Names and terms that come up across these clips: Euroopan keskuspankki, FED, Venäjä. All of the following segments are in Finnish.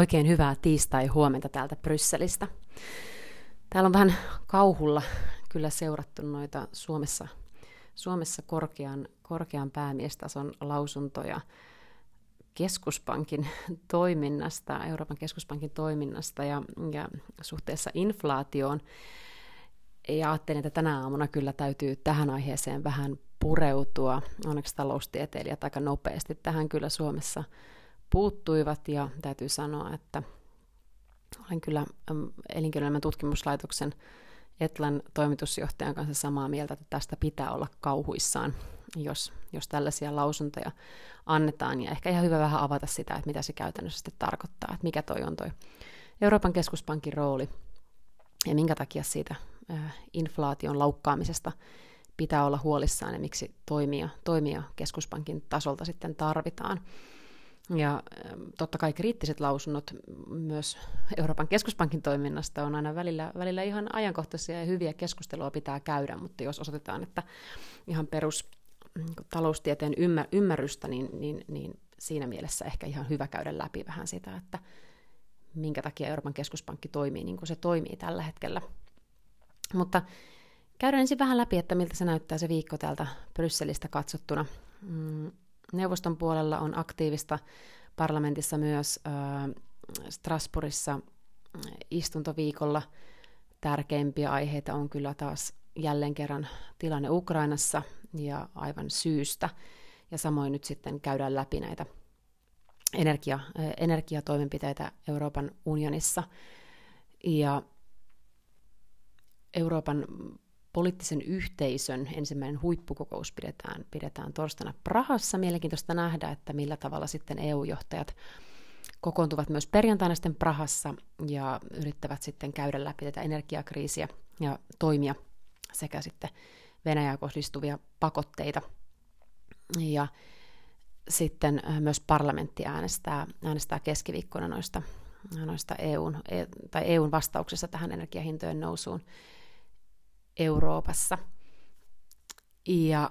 Oikein hyvää tiistai-huomenta täältä Brysselistä. Täällä on vähän kauhulla kyllä seurattu noita Suomessa korkean päämiestason lausuntoja keskuspankin toiminnasta, Euroopan keskuspankin toiminnasta ja suhteessa inflaatioon. Ja ajattelin, että tänä aamuna kyllä täytyy tähän aiheeseen vähän pureutua. Onneksi taloustieteilijät aika nopeasti tähän kyllä Suomessa puuttuivat, ja täytyy sanoa, että olen kyllä Elinkeinoelämän tutkimuslaitoksen Etlan toimitusjohtajan kanssa samaa mieltä, että tästä pitää olla kauhuissaan, jos tällaisia lausuntoja annetaan. Ja ehkä ihan hyvä vähän avata sitä, että mitä se käytännössä sitten tarkoittaa, että mikä toi on toi Euroopan keskuspankin rooli ja minkä takia siitä inflaation laukkaamisesta pitää olla huolissaan ja miksi toimia keskuspankin tasolta sitten tarvitaan. Ja totta kai kriittiset lausunnot myös Euroopan keskuspankin toiminnasta on aina välillä ihan ajankohtaisia ja hyviä, keskustelua pitää käydä, mutta jos osoitetaan, että ihan perustaloustieteen ymmärrystä, niin siinä mielessä ehkä ihan hyvä käydä läpi vähän sitä, että minkä takia Euroopan keskuspankki toimii niin kuin se toimii tällä hetkellä. Mutta käydään ensin vähän läpi, että miltä se näyttää se viikko täältä Brysselistä katsottuna. Neuvoston puolella on aktiivista parlamentissa myös Strasbourgissa istuntoviikolla. Tärkeimpiä aiheita on kyllä taas jälleen kerran tilanne Ukrainassa ja aivan syystä. Ja samoin nyt sitten käydään läpi näitä energiatoimenpiteitä Euroopan unionissa. Ja Euroopan poliittisen yhteisön ensimmäinen huippukokous pidetään torstaina Prahassa. Mielenkiintoista nähdä, että millä tavalla sitten EU-johtajat kokoontuvat myös perjantaina sitten Prahassa ja yrittävät sitten käydä läpi tätä energiakriisiä ja toimia sekä sitten Venäjään kohdistuvia pakotteita. Ja sitten myös parlamentti äänestää keskiviikkona noista EUn vastauksessa tähän energiahintojen nousuun Euroopassa. Ja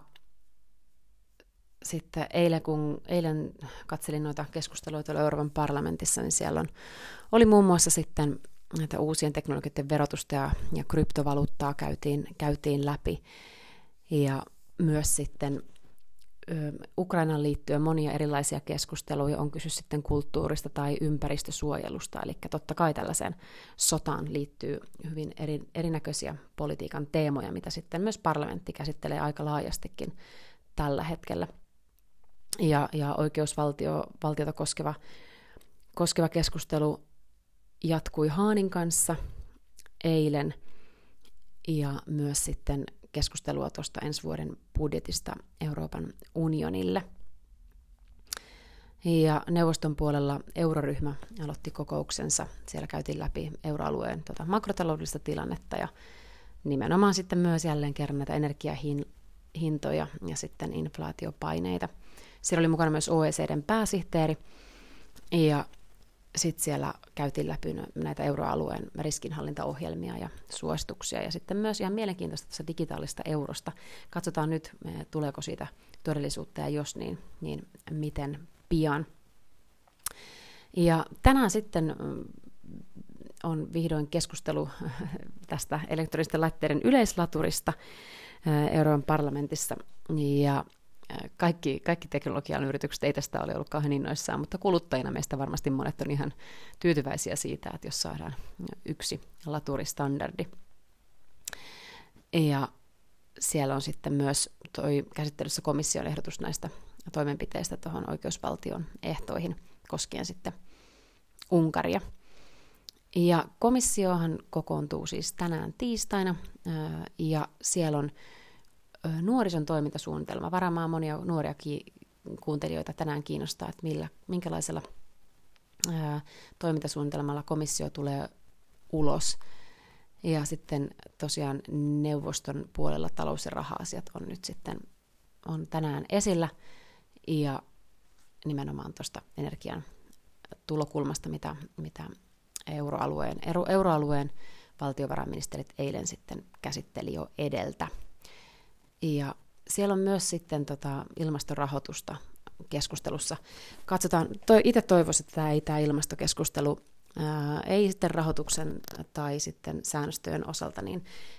sitten eilen katselin noita keskusteluja tuolla Euroopan parlamentissa, niin siellä oli muun muassa sitten näitä uusien teknologioiden verotusta ja kryptovaluuttaa käytiin läpi. Ja myös sitten Ukrainan liittyen monia erilaisia keskusteluja, on kyse sitten kulttuurista tai ympäristösuojelusta, eli totta kai tällaiseen sotaan liittyy hyvin erinäköisiä politiikan teemoja, mitä sitten myös parlamentti käsittelee aika laajastikin tällä hetkellä. Ja oikeusvaltiota koskeva keskustelu jatkui Haanin kanssa eilen, ja myös sitten keskustelua tuosta ensi vuoden budjetista Euroopan unionille. Ja neuvoston puolella euroryhmä aloitti kokouksensa. Siellä käytiin läpi euroalueen makrotaloudellista tilannetta ja nimenomaan sitten myös jälleen kerran näitä energiahintoja ja sitten inflaatiopaineita. Siellä oli mukana myös OECD:n pääsihteeri ja sitten siellä käytiin läpi näitä euroalueen riskinhallintaohjelmia ja suosituksia. Ja sitten myös ihan mielenkiintoista tässä digitaalista eurosta. Katsotaan nyt, tuleeko siitä todellisuutta, ja jos niin miten pian. Ja tänään sitten on vihdoin keskustelu tästä elektronisten laitteiden yleislaturista Euroopan parlamentissa. Ja kaikki teknologian yritykset ei tästä ole ollut kauhean innoissaan, mutta kuluttajina meistä varmasti monet on ihan tyytyväisiä siitä, että jos saadaan yksi laturistandardi. Ja siellä on sitten myös toi käsittelyssä komission ehdotus näistä toimenpiteistä tuohon oikeusvaltion ehtoihin koskien sitten Unkaria. Ja komissiohan kokoontuu siis tänään tiistaina, ja siellä on nuorison toimintasuunnitelma. Varmaan monia nuoria kuuntelijoita tänään kiinnostaa, että minkälaisella toimintasuunnitelmalla komissio tulee ulos. Ja sitten tosiaan neuvoston puolella talous- ja raha-asiat on nyt sitten on tänään esillä. Ja nimenomaan tuosta energian tulokulmasta, mitä euroalueen valtiovarainministerit eilen sitten käsitteli jo edeltä. Ja siellä on myös sitten ilmastorahoitusta keskustelussa. Katsotaan, itse toivoisin, että tämä ilmastokeskustelu ei sitten rahoituksen tai sitten säännöstöjen osalta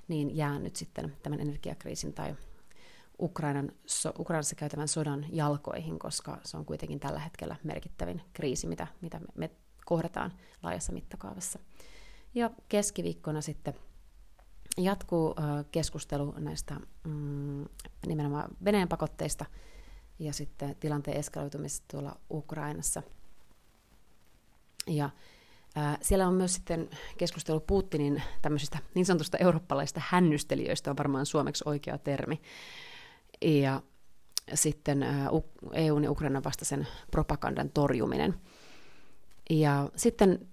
niin jää nyt sitten tämän energiakriisin tai Ukrainassa käytävän sodan jalkoihin, koska se on kuitenkin tällä hetkellä merkittävin kriisi, mitä me kohdataan laajassa mittakaavassa. Ja keskiviikkona sitten jatkuu keskustelu näistä nimenomaan Venäjän pakotteista ja sitten tilanteen eskaloitumisesta tuolla Ukrainassa. Ja siellä on myös sitten keskustelu Putinin tämmöisistä niin sanotusta eurooppalaisista hännystelijöistä, on varmaan suomeksi oikea termi. Ja sitten EUn ja Ukrainan vastaisen propagandan torjuminen. Ja sitten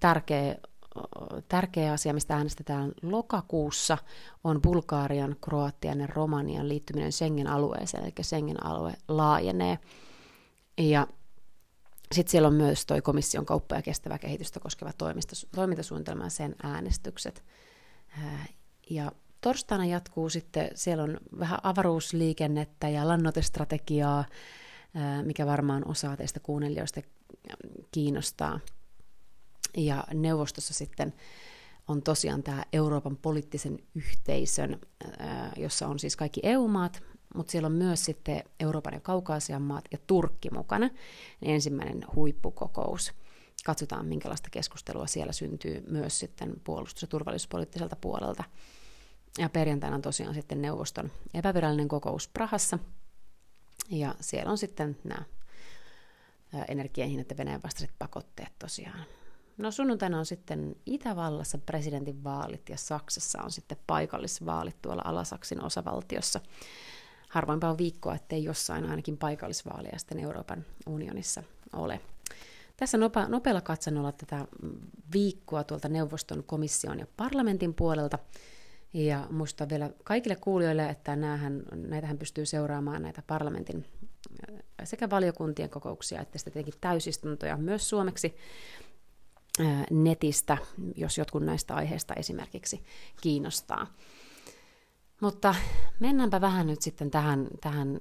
tärkeä asia, mistä äänestetään lokakuussa, on Bulgarian, Kroatian ja Romanian liittyminen Schengen-alueeseen, eli Schengen-alue laajenee. Ja sitten siellä on myös tuo komission kauppa- ja kestävää kehitystä koskeva toimintasuunnitelma ja sen äänestykset. Ja torstaina jatkuu sitten, siellä on vähän avaruusliikennettä ja lannoitestrategiaa, mikä varmaan osaa teistä kuunnelijoista kiinnostaa. Ja neuvostossa sitten on tosiaan tämä Euroopan poliittisen yhteisön, jossa on siis kaikki EU-maat, mutta siellä on myös sitten Euroopan ja Kaukasian maat ja Turkki mukana. Ensimmäinen huippukokous. Katsotaan, minkälaista keskustelua siellä syntyy myös sitten puolustus- ja turvallisuuspoliittiselta puolelta. Ja perjantaina on tosiaan sitten neuvoston epävirallinen kokous Prahassa. Ja siellä on sitten nämä energiahinnat ja Venäjän vastaiset pakotteet tosiaan. No sunnuntaina on sitten Itävallassa presidentinvaalit ja Saksassa on sitten paikallisvaalit tuolla Alasaksin osavaltiossa. Harvoinpa on viikkoa, ettei jossain ainakin paikallisvaaleja sitten Euroopan unionissa ole. Tässä nopealla katsannolla tätä viikkoa tuolta neuvoston, komission ja parlamentin puolelta. Ja muistutan vielä kaikille kuulijoille, että näitähän pystyy seuraamaan näitä parlamentin sekä valiokuntien kokouksia että sitten tietenkin täysistuntoja myös suomeksi netistä, jos jotkut näistä aiheista esimerkiksi kiinnostaa. Mutta mennäänpä vähän nyt sitten tähän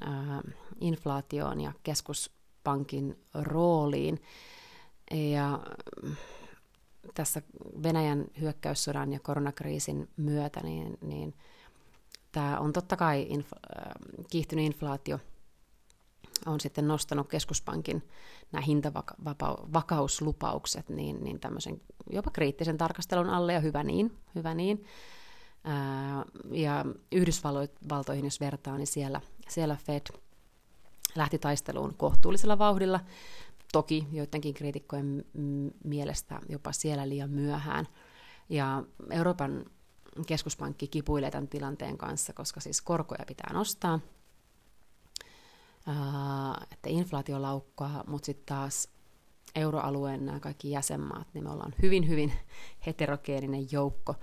inflaatioon ja keskuspankin rooliin. Ja tässä Venäjän hyökkäyssodan ja koronakriisin myötä niin tämä on totta kai kiihtynyt inflaatio on sitten nostanut keskuspankin nämä hintavakauslupaukset niin tämmöisen jopa kriittisen tarkastelun alle, ja hyvä niin. Ja Yhdysvaltoihin jos vertaa, niin siellä FED lähti taisteluun kohtuullisella vauhdilla, toki joidenkin kriitikkojen mielestä jopa siellä liian myöhään. Ja Euroopan keskuspankki kipuilee tämän tilanteen kanssa, koska siis korkoja pitää nostaa, että inflaatio laukkaa, mutta sitten taas euroalueen nämä kaikki jäsenmaat, niin me ollaan hyvin, hyvin heterogeeninen joukko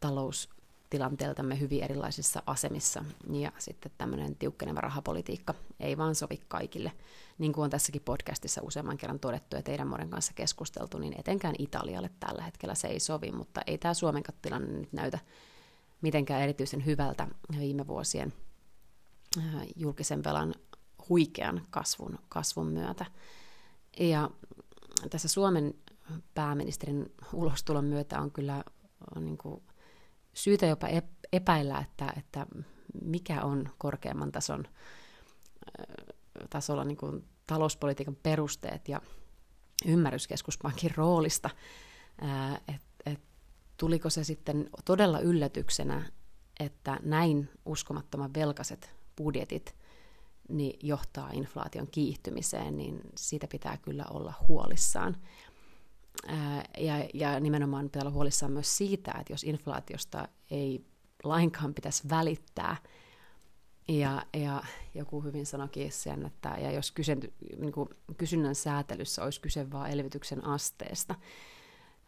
taloustilanteeltamme hyvin erilaisissa asemissa, ja sitten tämmöinen tiukkeneva rahapolitiikka ei vaan sovi kaikille. Niin kuin on tässäkin podcastissa useamman kerran todettu ja teidän monen kanssa keskusteltu, niin etenkään Italialle tällä hetkellä se ei sovi, mutta ei tämä Suomenkaan tilanne nyt näytä mitenkään erityisen hyvältä viime vuosien julkisen velan huikean kasvun myötä. Ja tässä Suomen pääministerin ulostulon myötä on kyllä niin kuin syytä jopa epäillä, että mikä on korkeamman tasolla niin kuin talouspolitiikan perusteet ja ymmärrys keskuspankin roolista. Et tuliko se sitten todella yllätyksenä, että näin uskomattoman velkaiset budjetit niin johtaa inflaation kiihtymiseen, niin siitä pitää kyllä olla huolissaan. Ja nimenomaan pitää olla huolissaan myös siitä, että jos inflaatiosta ei lainkaan pitäisi välittää, ja joku hyvin sanoikin sen, että ja jos kysynnän säätelyssä olisi kyse vaan elvytyksen asteesta,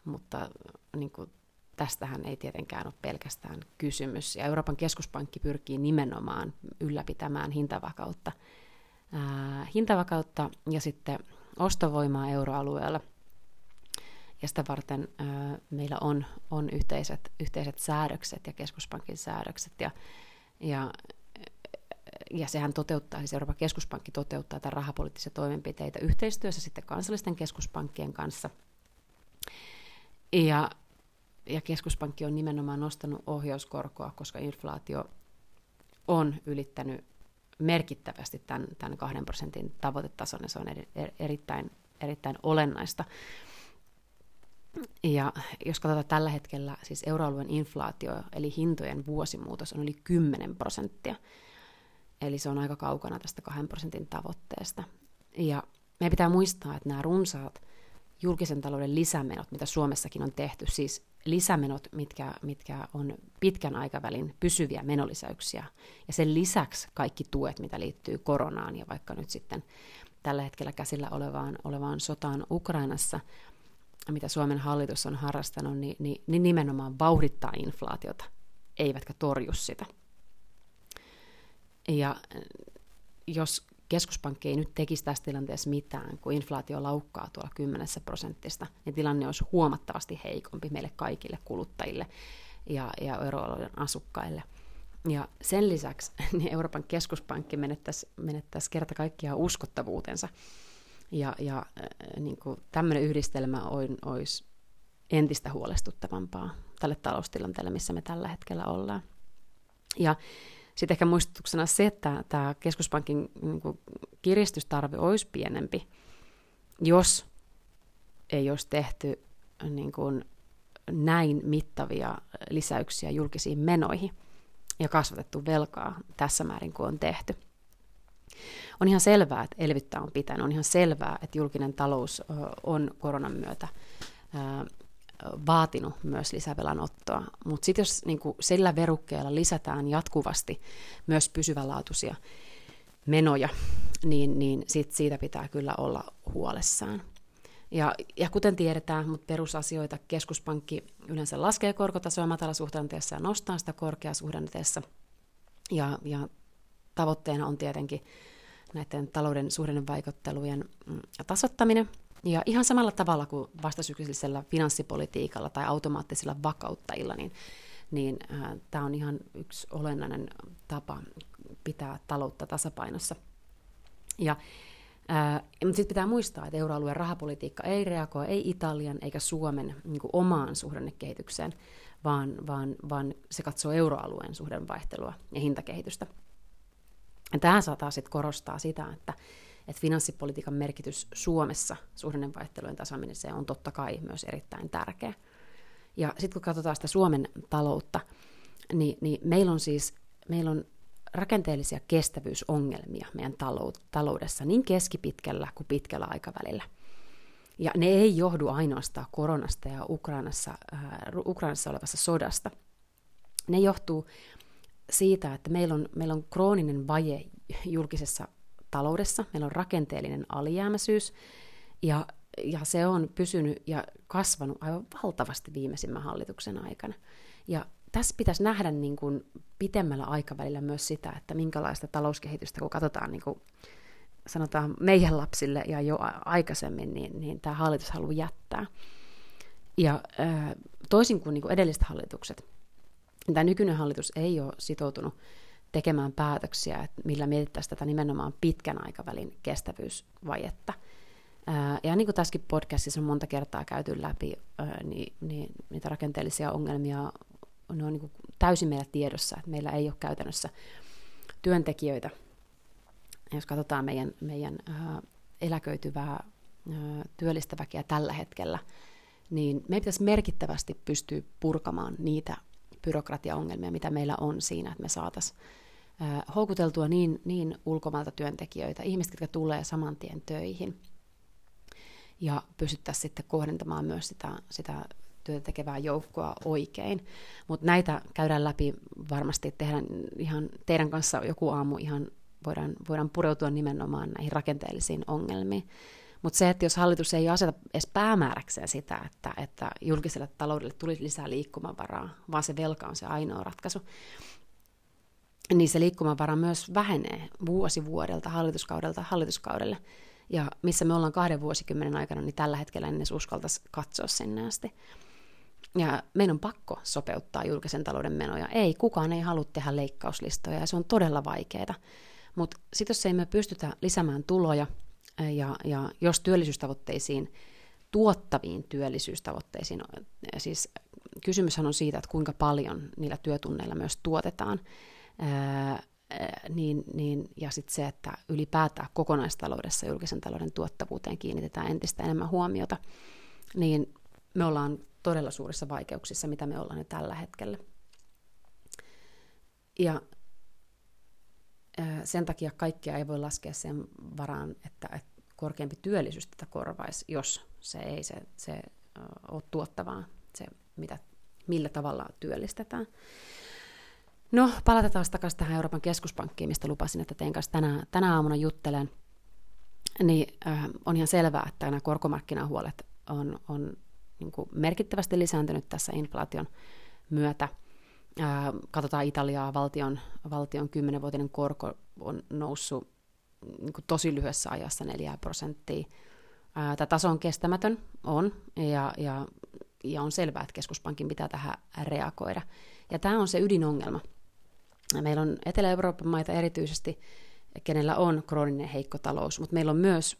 mutta niin kuin, tästähän ei tietenkään ole pelkästään kysymys. Ja Euroopan keskuspankki pyrkii nimenomaan ylläpitämään hintavakautta ja sitten ostovoimaa euroalueella. Ja sitä varten meillä on yhteiset säädökset ja keskuspankin säädökset. Ja ja sehän toteuttaa, siis Euroopan keskuspankki toteuttaa tämän rahapoliittisia toimenpiteitä yhteistyössä sitten kansallisten keskuspankkien kanssa. Ja keskuspankki on nimenomaan nostanut ohjauskorkoa, koska inflaatio on ylittänyt merkittävästi tämän 2% tavoitetason, ja se on erittäin olennaista. Ja jos katsotaan tällä hetkellä, siis euroalueen inflaatio, eli hintojen vuosimuutos, on yli 10%. Eli se on aika kaukana tästä 2% tavoitteesta. Ja meidän pitää muistaa, että nämä runsaat julkisen talouden lisämenot, mitä Suomessakin on tehty, siis lisämenot, mitkä on pitkän aikavälin pysyviä menolisäyksiä, ja sen lisäksi kaikki tuet, mitä liittyy koronaan ja vaikka nyt sitten tällä hetkellä käsillä olevaan sotaan Ukrainassa, mitä Suomen hallitus on harrastanut, niin nimenomaan vauhdittaa inflaatiota, eivätkä torju sitä. Ja jos keskuspankki ei nyt tekisi tässä tilanteessa mitään, kun inflaatio laukkaa tuolla 10%, niin tilanne olisi huomattavasti heikompi meille kaikille kuluttajille ja euroalueen asukkaille. Ja sen lisäksi niin Euroopan keskuspankki menettäisi kerta kaikkiaan uskottavuutensa. Ja niin kuin tämmöinen yhdistelmä olisi entistä huolestuttavampaa tälle taloustilanteelle, missä me tällä hetkellä ollaan. Ja sitten ehkä muistutuksena se, että tämä keskuspankin niin kuin kiristystarve olisi pienempi, jos ei olisi tehty niin kuin näin mittavia lisäyksiä julkisiin menoihin ja kasvatettu velkaa tässä määrin kuin on tehty. On ihan selvää, että elvyttää on pitänyt. On ihan selvää, että julkinen talous on koronan myötä vaatinut myös lisävelanottoa. Mutta sitten jos niin kun sillä verukkeella lisätään jatkuvasti myös pysyvänlaatuisia menoja, niin siitä pitää kyllä olla huolessaan. Ja kuten tiedetään, mutta perusasioita, keskuspankki yleensä laskee korkotasoa matalasuhdanteessa ja nostaa sitä korkeasuhdanteessa. Ja tavoitteena on tietenkin näiden talouden suhdannevaikuttelujen tasoittaminen. Ja ihan samalla tavalla kuin vastasyklisellä finanssipolitiikalla tai automaattisilla vakauttajilla, niin tämä on ihan yksi olennainen tapa pitää taloutta tasapainossa. Mutta sitten pitää muistaa, että euroalueen rahapolitiikka ei reagoi, ei Italian eikä Suomen niin kuin omaan suhdannekehitykseen, vaan se katsoo euroalueen suhdannevaihtelua ja hintakehitystä. Tähän saattaa sitten korostaa sitä, että finanssipolitiikan merkitys Suomessa suhdannevaihtelujen tasaamiseen on totta kai myös erittäin tärkeä. Ja sitten kun katsotaan sitä Suomen taloutta, niin meillä on rakenteellisia kestävyysongelmia meidän taloudessa niin keskipitkällä kuin pitkällä aikavälillä. Ja ne ei johdu ainoastaan koronasta ja Ukrainassa olevasta sodasta. Ne johtuu siitä, että meillä on krooninen vaje julkisessa taloudessa, meillä on rakenteellinen alijäämäisyys, ja se on pysynyt ja kasvanut aivan valtavasti viimeisimmän hallituksen aikana. Ja tässä pitäisi nähdä niin kuin pitemmällä aikavälillä myös sitä, että minkälaista talouskehitystä, kun katsotaan niin kuin sanotaan meidän lapsille ja jo aikaisemmin, niin tämä hallitus haluaa jättää. Ja toisin kuin, edelliset hallitukset, tämä nykyinen hallitus ei ole sitoutunut tekemään päätöksiä, että millä mietittäisiin tätä nimenomaan pitkän aikavälin kestävyysvajetta. Ja niin kuin tässäkin podcastissa on monta kertaa käyty läpi, niin niitä rakenteellisia ongelmia on niin täysin meillä tiedossa, että meillä ei ole käytännössä työntekijöitä. Jos katsotaan meidän eläköityvää työllistä väkeä tällä hetkellä, niin meidän pitäisi merkittävästi pystyä purkamaan niitä byrokratiaongelmia, mitä meillä on siinä, että me saataisiin houkuteltua niin ulkomailta työntekijöitä, ihmiset, jotka tulee saman tien töihin, ja pystyttäisiin sitten kohdentamaan myös sitä työtä tekevää joukkoa oikein. Mutta näitä käydään läpi varmasti, tehdään ihan teidän kanssa joku aamu, ihan voidaan pureutua nimenomaan näihin rakenteellisiin ongelmiin. Mutta se, että jos hallitus ei aseta edes päämääräkseen sitä, että julkiselle taloudelle tulisi lisää liikkumavaraa, vaan se velka on se ainoa ratkaisu, niin se liikkumavara myös vähenee vuosi vuodelta, hallituskaudelta hallituskaudelle. Ja missä me ollaan 2 vuosikymmenen aikana, niin tällä hetkellä en edes uskaltaisi katsoa sinne asti. Ja meidän on pakko sopeuttaa julkisen talouden menoja. Kukaan ei halua tehdä leikkauslistoja, ja se on todella vaikeaa. Mutta sitten jos ei me pystytä lisäämään tuloja ja jos työllisyystavoitteisiin, tuottaviin työllisyystavoitteisiin, siis kysymyshän on siitä, että kuinka paljon niillä työtunneilla myös tuotetaan, ja sitten se, että ylipäätään kokonaistaloudessa julkisen talouden tuottavuuteen kiinnitetään entistä enemmän huomiota, niin me ollaan todella suurissa vaikeuksissa, mitä me ollaan nyt tällä hetkellä. Ja sen takia kaikkia ei voi laskea sen varaan, että korkeampi työllisyys tätä korvaisi, jos se ei se ole tuottavaa, se millä tavalla työllistetään. No, palataan taas takaisin tähän Euroopan keskuspankkiin, mistä lupasin, että teidän kanssa tänä aamuna juttelen. Niin, on ihan selvää, että nämä korkomarkkinahuolet on niin kuin merkittävästi lisääntynyt tässä inflaation myötä. Katsotaan Italiaa, valtion 10-vuotinen korko on noussut niin kuin tosi lyhyessä ajassa 4%. Tämä taso on kestämätön, ja on selvää, että keskuspankin pitää tähän reagoida. Ja tämä on se ydinongelma. Meillä on Etelä-Euroopan maita erityisesti, kenellä on krooninen heikko talous, mutta meillä on myös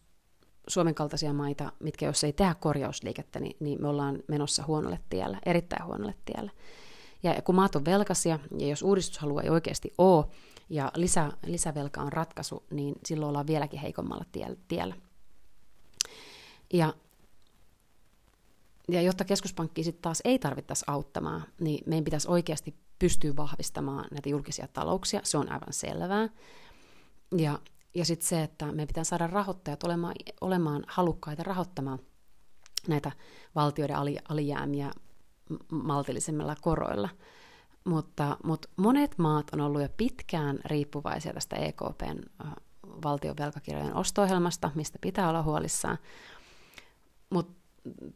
Suomen kaltaisia maita, mitkä jos ei tehdä korjausliikettä, niin me ollaan menossa huonolle tielle, erittäin huonolle tielle. Ja kun maat on velkaisia, ja jos uudistushalua ei oikeasti ole, ja lisävelka on ratkaisu, niin silloin ollaan vieläkin heikommalla tiellä. Ja jotta keskuspankki sitten taas ei tarvittaisi auttamaan, niin meidän pitäisi oikeasti pystyä vahvistamaan näitä julkisia talouksia, se on aivan selvää. Ja sitten se, että meidän pitää saada rahoittajat olemaan halukkaita rahoittamaan näitä valtioiden alijäämiä maltillisemmilla koroilla. Mutta monet maat on ollut jo pitkään riippuvaisia tästä EKP:n valtion velkakirjojen osto-ohjelmasta, mistä pitää olla huolissaan. Mutta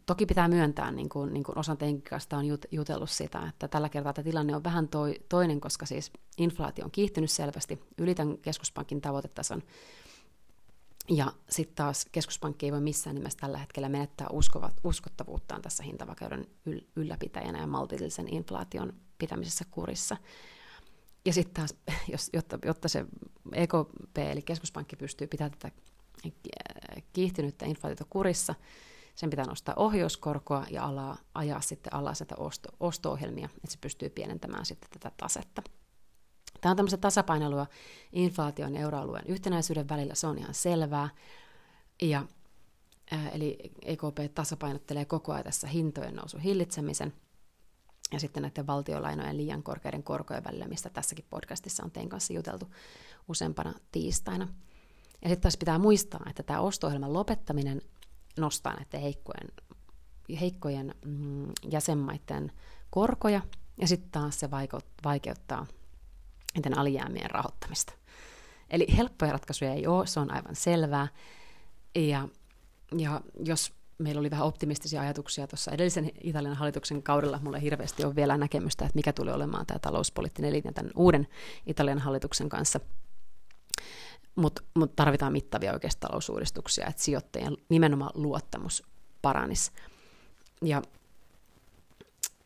toki pitää myöntää, niin kuin osan teidän kanssa on jutellut sitä, että tällä kertaa tämä tilanne on vähän toinen, koska siis inflaatio on kiihtynyt selvästi yli tämän keskuspankin tavoitetason. Ja sitten taas keskuspankki ei voi missään nimessä tällä hetkellä menettää uskottavuuttaan tässä hintavakauden ylläpitäjänä ja maltillisen inflaation pitämisessä kurissa. Ja sitten taas, jotta se EKP eli keskuspankki pystyy pitämään tätä kiihtynyttä inflaatiota kurissa, sen pitää nostaa ohjauskorkoa ja ajaa sitten alas näitä osto-ohjelmia, että se pystyy pienentämään sitten tätä tasetta. Tämä on tämmöistä tasapainoilua inflaation ja euroalueen yhtenäisyyden välillä, se on ihan selvää. Eli EKP tasapainottelee koko ajan tässä hintojen nousun hillitsemisen ja sitten näiden valtiolainojen liian korkeiden korkojen välillä, mistä tässäkin podcastissa on teidän kanssa juteltu useampana tiistaina. Ja sitten taas pitää muistaa, että tämä osto-ohjelman lopettaminen nostaa näiden heikkojen jäsenmaiden korkoja, ja sitten taas se vaikeuttaa niiden alijäämien rahoittamista. Eli helppoja ratkaisuja ei ole, se on aivan selvää. Ja jos meillä oli vähän optimistisia ajatuksia tuossa edellisen Italian hallituksen kaudella, mulla ei hirveästi ole vielä näkemystä, että mikä tuli olemaan tämä talouspoliittinen linja tämän uuden Italian hallituksen kanssa, mutta tarvitaan mittavia oikeasta talousuudistuksia, että sijoittajien nimenomaan luottamus paranisi.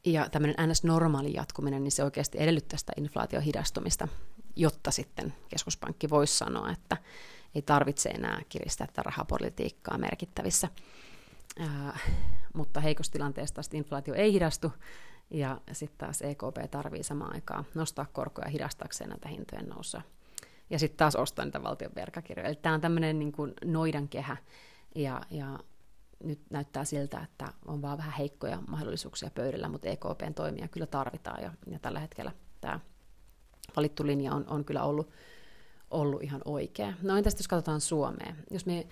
Ja tämmöinen NS-normaali jatkuminen, niin se oikeasti edellyttää sitä inflaation hidastumista, jotta sitten keskuspankki voisi sanoa, että ei tarvitse enää kiristää tätä rahapolitiikkaa merkittävissä. Mutta heikossa tilanteessa inflaatio ei hidastu, ja sitten taas EKP tarvii samaan aikaan nostaa korkoja hidastaakseen näitä hintojen nousua. Ja sitten taas ostaa niitä valtion velkakirjoja. Eli tämä on tämmöinen niin kuin noidankehä, ja nyt näyttää siltä, että on vaan vähän heikkoja mahdollisuuksia pöydällä, mutta EKPn toimia kyllä tarvitaan, ja tällä hetkellä tämä valittu linja on kyllä ollut ihan oikea. No entäs jos katsotaan Suomea? Jos me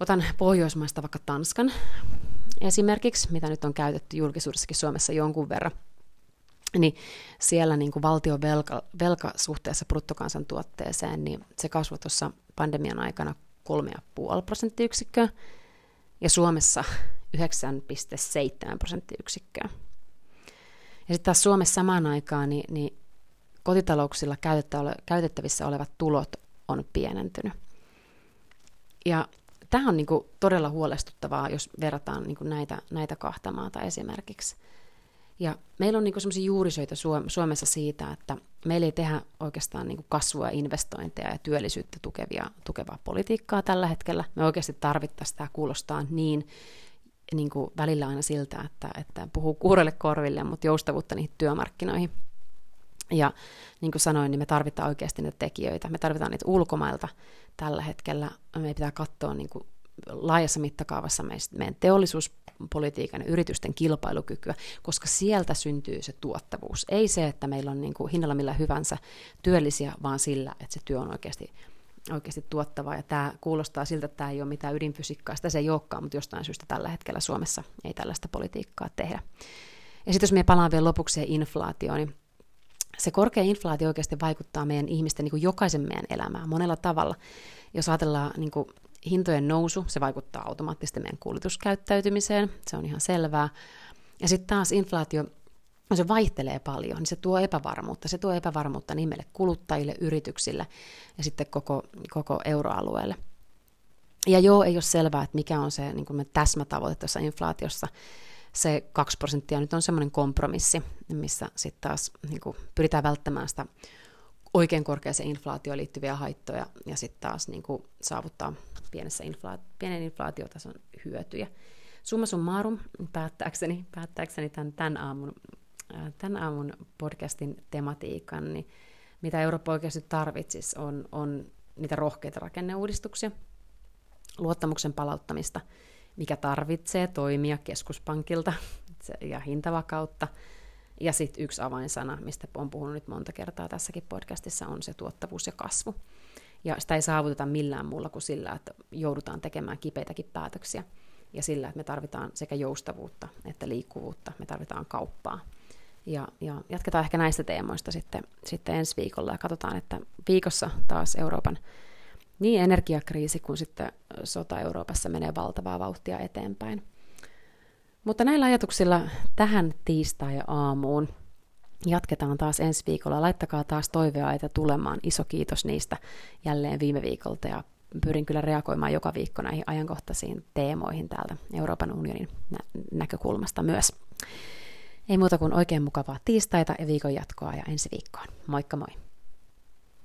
otan Pohjoismaista vaikka Tanskan esimerkiksi, mitä nyt on käytetty julkisuudessakin Suomessa jonkun verran, niin siellä niin kuin valtion velka suhteessa bruttokansantuotteeseen, niin se kasvoi tuossa pandemian aikana 3,5% ja Suomessa 9,7%. Ja sitten taas Suomessa samaan aikaan niin kotitalouksilla käytettävissä olevat tulot on pienentynyt. Ja tämä on niin kuin todella huolestuttavaa, jos verrataan niin kuin näitä kahta maata esimerkiksi. Ja meillä on niinku semmoisia juurisyitä Suomessa siitä, että meillä ei tehdä oikeastaan niinku kasvua, investointeja ja työllisyyttä tukevaa politiikkaa tällä hetkellä. Me oikeasti tarvittaisiin, tämä kuulostaa niin kuin välillä aina siltä, että puhuu kuuroille korville, mutta joustavuutta niihin työmarkkinoihin. Ja niin kuin sanoin, niin me tarvitaan oikeasti niitä tekijöitä. Me tarvitaan niitä ulkomailta tällä hetkellä. Me pitää katsoa niin kuin laajassa mittakaavassa meidän teollisuuspolitiikan ja yritysten kilpailukykyä, koska sieltä syntyy se tuottavuus. Ei se, että meillä on niin kuin hinnalla millä hyvänsä työllisiä, vaan sillä, että se työ on oikeasti tuottavaa. Ja tämä kuulostaa siltä, että tämä ei ole mitään ydinfysiikkaa. Sitä se ei olekaan, mutta jostain syystä tällä hetkellä Suomessa ei tällaista politiikkaa tehdä. Ja sitten jos me palaan vielä lopuksi inflaatioon, niin se korkea inflaatio oikeasti vaikuttaa meidän ihmisten, niin kuin jokaisen meidän elämään monella tavalla. Jos ajatellaan niin kuin hintojen nousu, se vaikuttaa automaattisesti meidän kulutuskäyttäytymiseen, se on ihan selvää. Ja sitten taas inflaatio, kun se vaihtelee paljon, niin se tuo epävarmuutta. Se tuo epävarmuutta niin meille kuluttajille, yrityksille ja sitten koko euroalueelle. Ja ei ole selvää, että mikä on se niin kuin me täsmätavoite tuossa inflaatiossa. Se 2% nyt on semmoinen kompromissi, missä sitten taas niin kuin pyritään välttämään sitä oikein korkeaseen inflaatioon liittyviä haittoja ja sitten taas niin kuin saavuttaa pienen inflaatiotason hyötyjä. Summa summarum, päättääkseni tämän aamun podcastin tematiikan, niin mitä Eurooppa oikeasti tarvitsisi, on niitä rohkeita rakenneuudistuksia, luottamuksen palauttamista, mikä tarvitsee toimia keskuspankilta ja hintavakautta. Ja sitten yksi avainsana, mistä olen puhunut nyt monta kertaa tässäkin podcastissa, on se tuottavuus ja kasvu. Ja sitä ei saavuteta millään muulla kuin sillä, että joudutaan tekemään kipeitäkin päätöksiä. Ja sillä, että me tarvitaan sekä joustavuutta että liikkuvuutta, me tarvitaan kauppaa. Ja jatketaan ehkä näistä teemoista sitten ensi viikolla ja katsotaan, että viikossa taas Euroopan niin energiakriisi kuin sitten sota Euroopassa menee valtavaa vauhtia eteenpäin. Mutta näillä ajatuksilla tähän tiistai-aamuun jatketaan taas ensi viikolla. Laittakaa taas toiveaita tulemaan. Iso kiitos niistä jälleen viime viikolta ja pyrin kyllä reagoimaan joka viikko näihin ajankohtaisiin teemoihin täältä Euroopan unionin näkökulmasta myös. Ei muuta kuin oikein mukavaa tiistaita ja viikon jatkoa ja ensi viikkoon. Moikka moi!